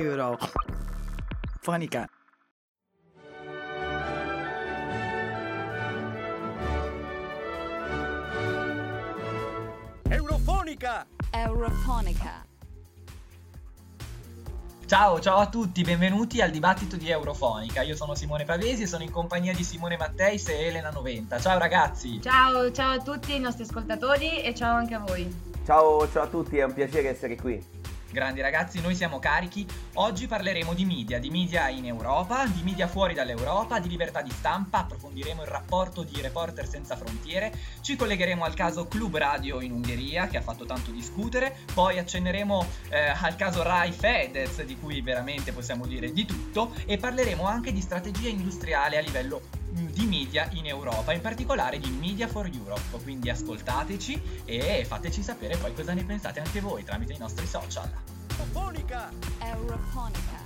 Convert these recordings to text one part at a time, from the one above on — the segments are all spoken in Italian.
Eurofonica. Eurofonica. Ciao a tutti, benvenuti al dibattito di Eurofonica. Io sono Simone Pavesi e sono in compagnia di Simone Matteis e Elena Noventa. Ciao ragazzi. Ciao a tutti i nostri ascoltatori e ciao anche a voi. Ciao a tutti, è un piacere essere qui. Grandi ragazzi, noi siamo carichi. Oggi parleremo di media in Europa, di media fuori dall'Europa, di libertà di stampa, approfondiremo il rapporto di Reporter Senza Frontiere, ci collegheremo al caso Club Radio in Ungheria che ha fatto tanto discutere, poi accenneremo al caso Rai Fedez, di cui veramente possiamo dire di tutto, e parleremo anche di strategia industriale a livello di media in Europa, in particolare di Media for Europe. Quindi ascoltateci e fateci sapere poi cosa ne pensate anche voi tramite i nostri social. Eurofonica.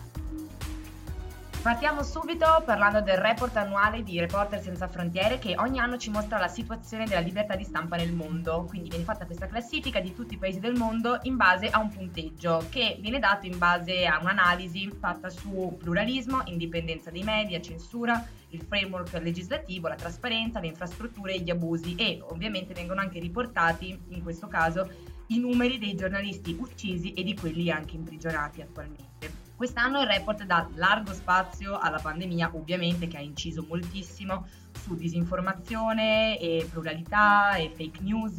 Partiamo subito parlando del report annuale di Reporter Senza Frontiere, che ogni anno ci mostra la situazione della libertà di stampa nel mondo. Quindi viene fatta questa classifica di tutti i paesi del mondo in base a un punteggio che viene dato in base a un'analisi fatta su pluralismo, indipendenza dei media, censura, il framework legislativo, la trasparenza, le infrastrutture e gli abusi, e ovviamente vengono anche riportati in questo caso i numeri dei giornalisti uccisi e di quelli anche imprigionati attualmente. Quest'anno il report dà largo spazio alla pandemia, ovviamente, che ha inciso moltissimo su disinformazione e pluralità e fake news,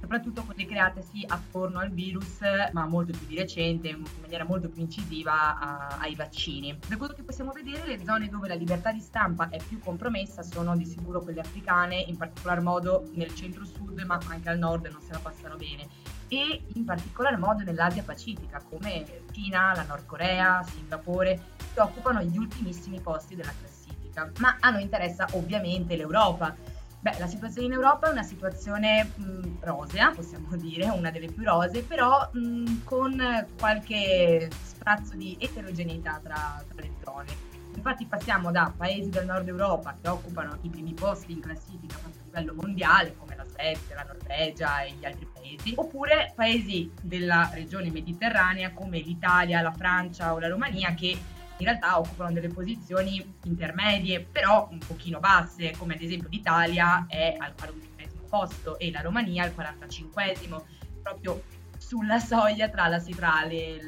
soprattutto quelle createsi attorno al virus, ma molto più di recente, in maniera molto più incisiva ai vaccini. Da quello che possiamo vedere, le zone dove la libertà di stampa è più compromessa sono di sicuro quelle africane, in particolar modo nel centro-sud, ma anche al nord non se la passano bene, e in particolar modo nell'Asia Pacifica, come Cina, la Nord Corea, Singapore, che occupano gli ultimissimi posti della classifica. Ma a noi interessa ovviamente l'Europa. Beh, la situazione in Europa è una situazione rosea, possiamo dire, una delle più rosee, però con qualche sprazzo di eterogeneità tra le zone. Infatti passiamo da paesi del nord Europa che occupano i primi posti in classifica a livello mondiale, come la Svezia, la Norvegia e gli altri paesi, oppure paesi della regione mediterranea come l'Italia, la Francia o la Romania, che in realtà occupano delle posizioni intermedie, però un pochino basse, come ad esempio l'Italia è al 41esimo posto e la Romania al 45esimo, proprio sulla soglia tra le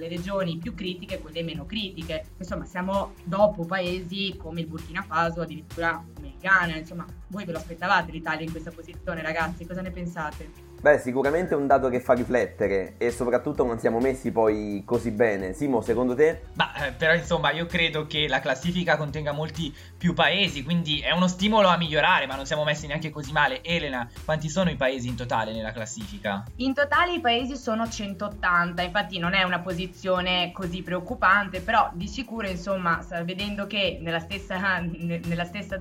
regioni più critiche e quelle meno critiche. Insomma, siamo dopo paesi come il Burkina Faso, addirittura come il Ghana. Insomma, voi ve lo aspettavate l'Italia in questa posizione, ragazzi? Cosa ne pensate? Beh, sicuramente è un dato che fa riflettere e soprattutto non siamo messi poi così bene. Simo, secondo te? Ma però insomma io credo che la classifica contenga molti più paesi, quindi è uno stimolo a migliorare, ma non siamo messi neanche così male. Elena, quanti sono i paesi in totale nella classifica? In totale i paesi sono 180, infatti non è una posizione così preoccupante, però di sicuro insomma, vedendo che nella stessa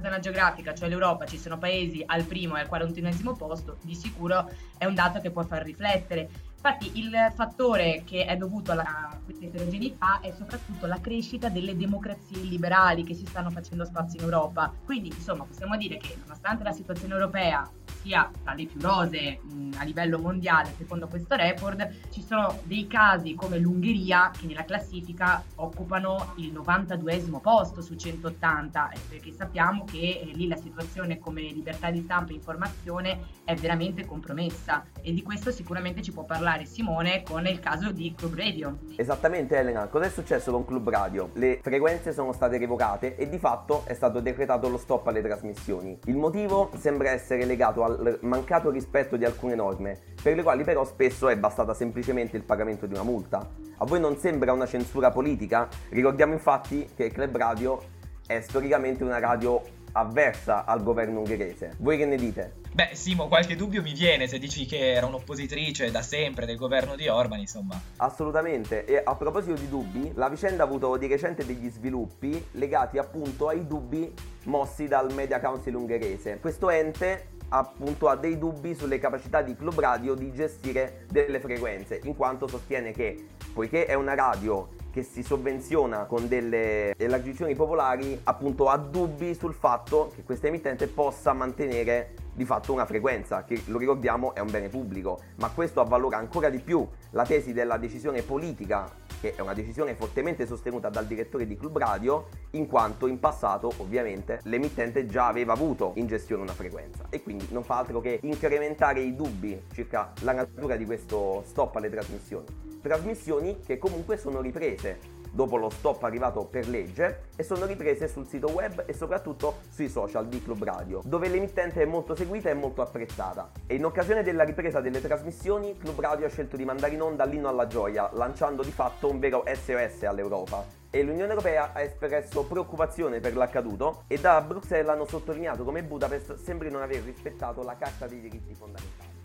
zona geografica, cioè l'Europa, ci sono paesi al primo e al 41esimo posto, di sicuro è un dato che può far riflettere. Infatti il fattore che è dovuto a questa eterogeneità è soprattutto la crescita delle democrazie liberali che si stanno facendo spazio in Europa. Quindi insomma possiamo dire che, nonostante la situazione europea sia tra le più rosee a livello mondiale secondo questo report, ci sono dei casi come l'Ungheria che nella classifica occupano il 92esimo posto su 180, perché sappiamo che lì la situazione come libertà di stampa e informazione è veramente compromessa, e di questo sicuramente ci può parlare Simone con il caso di Club Radio. Esattamente Elena, cosa è successo con Club Radio? Le frequenze sono state revocate e di fatto è stato decretato lo stop alle trasmissioni. Il motivo sembra essere legato al mancato rispetto di alcune norme, per le quali però spesso è bastata semplicemente il pagamento di una multa. A voi non sembra una censura politica? Ricordiamo infatti che Club Radio è storicamente una radio avversa al governo ungherese. Voi che ne dite? Beh Simo, qualche dubbio mi viene se dici che era un'oppositrice da sempre del governo di Orbán, insomma. Assolutamente, e a proposito di dubbi, la vicenda ha avuto di recente degli sviluppi legati appunto ai dubbi mossi dal Media Council ungherese. Questo ente appunto ha dei dubbi sulle capacità di Club Radio di gestire delle frequenze, in quanto sostiene che, poiché è una radio che si sovvenziona con delle elargizioni popolari, appunto ha dubbi sul fatto che questa emittente possa mantenere di fatto una frequenza, che lo ricordiamo è un bene pubblico, ma questo avvalora ancora di più la tesi della decisione politica che è una decisione fortemente sostenuta dal direttore di Club Radio, in quanto in passato ovviamente l'emittente già aveva avuto in gestione una frequenza e quindi non fa altro che incrementare i dubbi circa la natura di questo stop alle trasmissioni che comunque sono riprese dopo lo stop arrivato per legge e sono riprese sul sito web e soprattutto sui social di Club Radio, dove l'emittente è molto seguita e molto apprezzata. E in occasione della ripresa delle trasmissioni Club Radio ha scelto di mandare in onda l'Inno alla Gioia, lanciando di fatto un vero SOS all'Europa. E l'Unione Europea ha espresso preoccupazione per l'accaduto e da Bruxelles hanno sottolineato come Budapest sembri non aver rispettato la Carta dei diritti fondamentali.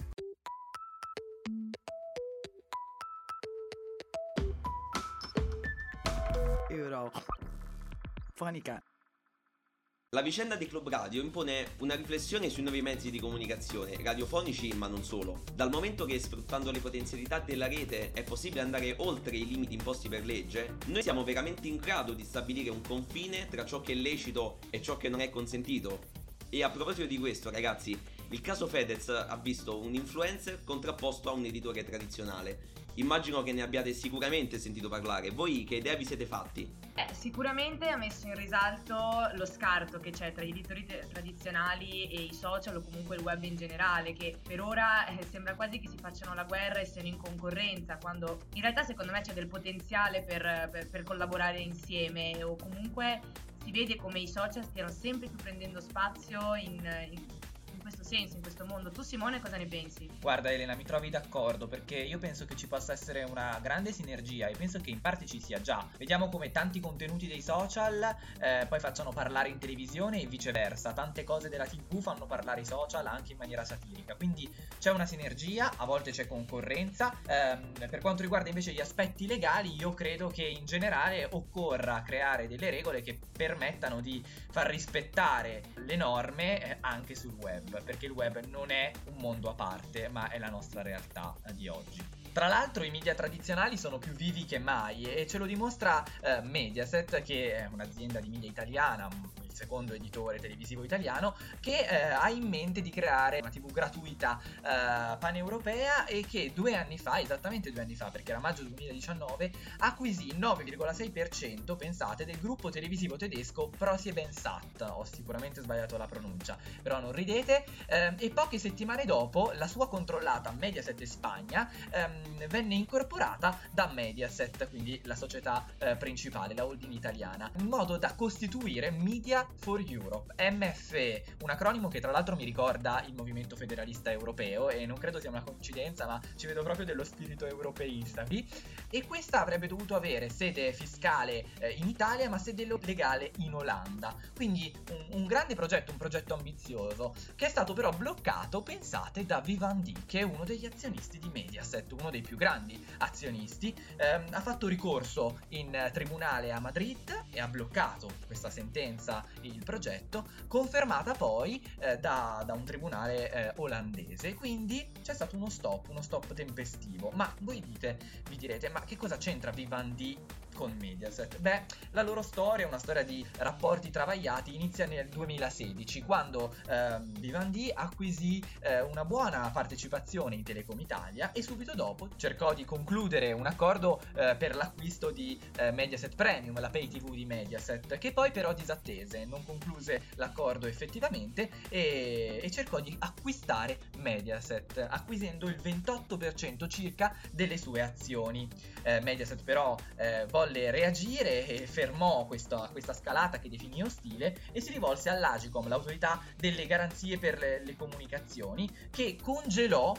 Eurofonica. La vicenda di Club Radio impone una riflessione sui nuovi mezzi di comunicazione, radiofonici ma non solo, dal momento che sfruttando le potenzialità della rete è possibile andare oltre i limiti imposti per legge, noi siamo veramente in grado di stabilire un confine tra ciò che è lecito e ciò che non è consentito. E a proposito di questo, ragazzi, il caso Fedez ha visto un influencer contrapposto a un editore tradizionale. Immagino che ne abbiate sicuramente sentito parlare. Voi che idea vi siete fatti? Sicuramente ha messo in risalto lo scarto che c'è tra gli editori tradizionali e i social o comunque il web in generale, che per ora sembra quasi che si facciano la guerra e siano in concorrenza, quando in realtà secondo me c'è del potenziale per collaborare insieme, o comunque si vede come i social stiano sempre più prendendo spazio in questo senso, in questo mondo. Tu Simone cosa ne pensi? Guarda Elena, mi trovi d'accordo perché io penso che ci possa essere una grande sinergia e penso che in parte ci sia già. Vediamo come tanti contenuti dei social poi facciano parlare in televisione e viceversa, tante cose della TV fanno parlare i social anche in maniera satirica, quindi c'è una sinergia, a volte c'è concorrenza. Per quanto riguarda invece gli aspetti legali, io credo che in generale occorra creare delle regole che permettano di far rispettare le norme anche sul web, perché il web non è un mondo a parte, ma è la nostra realtà di oggi. Tra l'altro i media tradizionali sono più vivi che mai e ce lo dimostra Mediaset, che è un'azienda di media italiana, il secondo editore televisivo italiano, che ha in mente di creare una TV gratuita paneuropea e che 2 anni fa, esattamente 2 anni fa, perché era maggio 2019, acquisì il 9,6%, pensate, del gruppo televisivo tedesco ProSiebenSat. Ho sicuramente sbagliato la pronuncia, però non ridete. E poche settimane dopo la sua controllata Mediaset Spagna venne incorporata da Mediaset, quindi la società principale, la holding italiana, in modo da costituire Media for Europe, MFE, un acronimo che tra l'altro mi ricorda il Movimento Federalista Europeo e non credo sia una coincidenza, ma ci vedo proprio dello spirito europeista qui. E questa avrebbe dovuto avere sede fiscale in Italia, ma sede legale in Olanda, quindi un grande progetto, un progetto ambizioso che è stato però bloccato, pensate, da Vivendi, che è uno degli azionisti di Mediaset, uno dei più grandi azionisti. Ha fatto ricorso in tribunale a Madrid e ha bloccato questa sentenza, il progetto, confermata poi da un tribunale olandese. Quindi c'è stato uno stop tempestivo. Ma voi vi direte, ma che cosa c'entra Vivendi con Mediaset? Beh, la loro storia è una storia di rapporti travagliati, inizia nel 2016, quando Vivendi acquisì una buona partecipazione in Telecom Italia e subito dopo cercò di concludere un accordo per l'acquisto di Mediaset Premium, la pay TV di Mediaset, che poi però disattese, non concluse l'accordo effettivamente e cercò di acquistare Mediaset, acquisendo il 28% circa delle sue azioni. Mediaset però volle reagire e fermò questa scalata che definì ostile e si rivolse all'Agicom, l'autorità delle garanzie per le comunicazioni, che congelò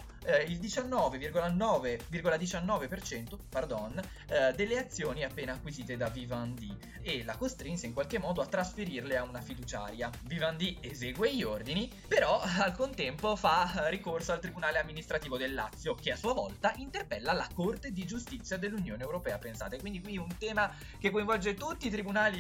il 19,19% delle azioni appena acquisite da Vivendi e la costrinse in qualche modo a trasferirle a una fiduciaria. Vivendi esegue gli ordini, però al contempo fa ricorso al Tribunale Amministrativo del Lazio, che a sua volta interpella la Corte di Giustizia dell'Unione Europea, pensate, quindi qui un tema che coinvolge tutti i tribunali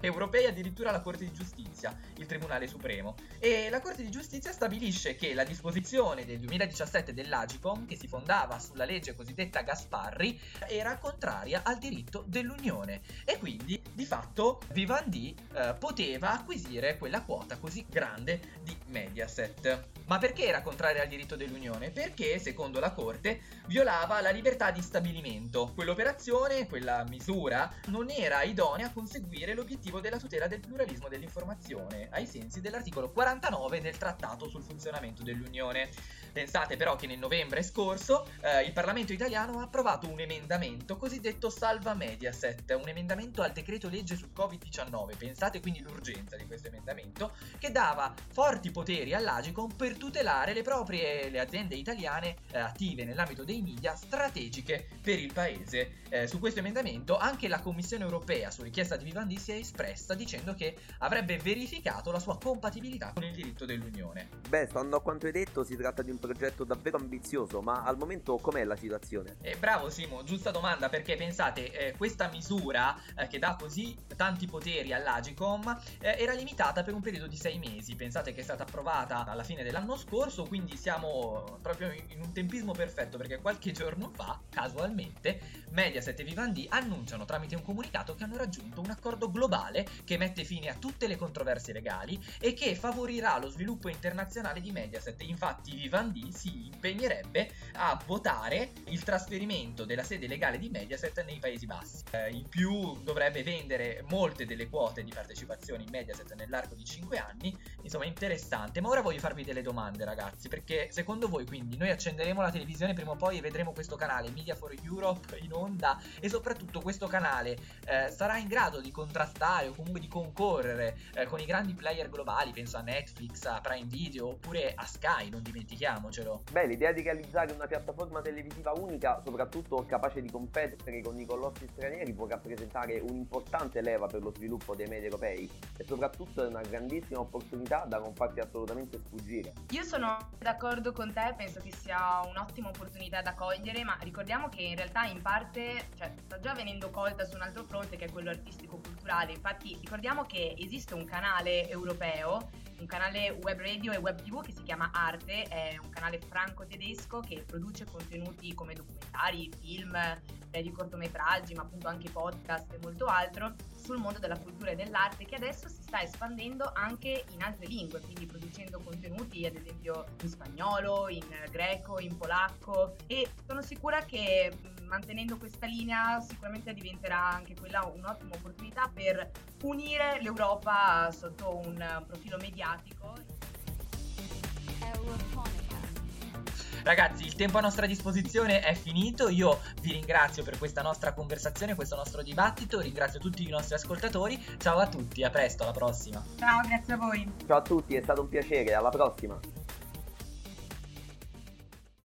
europei, addirittura la Corte di Giustizia, il Tribunale Supremo. E la Corte di Giustizia stabilisce che la disposizione del 2017 parte dell'Agcom, che si fondava sulla legge cosiddetta Gasparri, era contraria al diritto dell'Unione, e quindi di fatto Vivendi poteva acquisire quella quota così grande di Mediaset. Ma perché era contraria al diritto dell'Unione? Perché, secondo la Corte, violava la libertà di stabilimento. Quell'operazione, quella misura, non era idonea a conseguire l'obiettivo della tutela del pluralismo dell'informazione, ai sensi dell'articolo 49 del Trattato sul funzionamento dell'Unione. Pensate però che nel novembre scorso il Parlamento italiano ha approvato un emendamento cosiddetto Salva Mediaset, un emendamento al decreto legge sul Covid-19, pensate quindi l'urgenza di questo emendamento, che dava forti poteri all'Agcom per tutelare le aziende italiane attive nell'ambito dei media strategiche per il paese. Su questo emendamento anche la Commissione Europea, su richiesta di Vivendi, si è espressa dicendo che avrebbe verificato la sua compatibilità con il diritto dell'Unione. Beh, stando a quanto hai detto, si tratta di un progetto davvero ambizioso, ma al momento com'è la situazione? Bravo Simo, giusta domanda, perché pensate, questa misura che dà così tanti poteri all'Agcom era limitata per un periodo di 6 mesi. Pensate che è stata approvata alla fine dell'anno scorso, quindi siamo proprio in un tempismo perfetto, perché qualche giorno fa, casualmente, Mediaset e Vivendi annunciano tramite un comunicato che hanno raggiunto un accordo globale che mette fine a tutte le controversie legali e che favorirà lo sviluppo internazionale di Mediaset. Infatti Vivendi si impegnerebbe a votare il trasferimento della sede legale di Mediaset nei Paesi Bassi. In più dovrebbe vendere molte delle quote di partecipazione in Mediaset nell'arco di 5 anni. Insomma, interessante. Ma ora voglio farvi delle domande, ragazzi, perché secondo voi quindi noi accenderemo la televisione prima o poi e vedremo questo canale Media for Europe in onda? E soprattutto questo canale sarà in grado di contrastare o comunque di concorrere con i grandi player globali, penso a Netflix, a Prime Video oppure a Sky, non dimentichiamocelo. Beh, l'idea di realizzare una piattaforma televisiva unica, soprattutto capace di competere con i colossi stranieri, può rappresentare un'importante leva per lo sviluppo dei media europei e soprattutto è una grandissima opportunità da non farsi assolutamente sfuggire. Io sono d'accordo con te, penso che sia un'ottima opportunità da cogliere, ma ricordiamo che in realtà in parte, cioè, sta già venendo colta su un altro fronte, che è quello artistico-culturale. Infatti ricordiamo che esiste un canale europeo, un canale web radio e web tv che si chiama Arte, è un canale franco-tedesco che produce contenuti come documentari, film, brevi cortometraggi, ma appunto anche podcast e molto altro sul mondo della cultura e dell'arte, che adesso si sta espandendo anche in altre lingue, quindi producendo contenuti ad esempio in spagnolo, in greco, in polacco, e sono sicura che mantenendo questa linea sicuramente diventerà anche quella un'ottima opportunità per unire l'Europa sotto un profilo mediatico. Ragazzi, il tempo a nostra disposizione è finito, io vi ringrazio per questa nostra conversazione, questo nostro dibattito, ringrazio tutti i nostri ascoltatori, ciao a tutti, a presto, alla prossima. Ciao, grazie a voi. Ciao a tutti, è stato un piacere, alla prossima.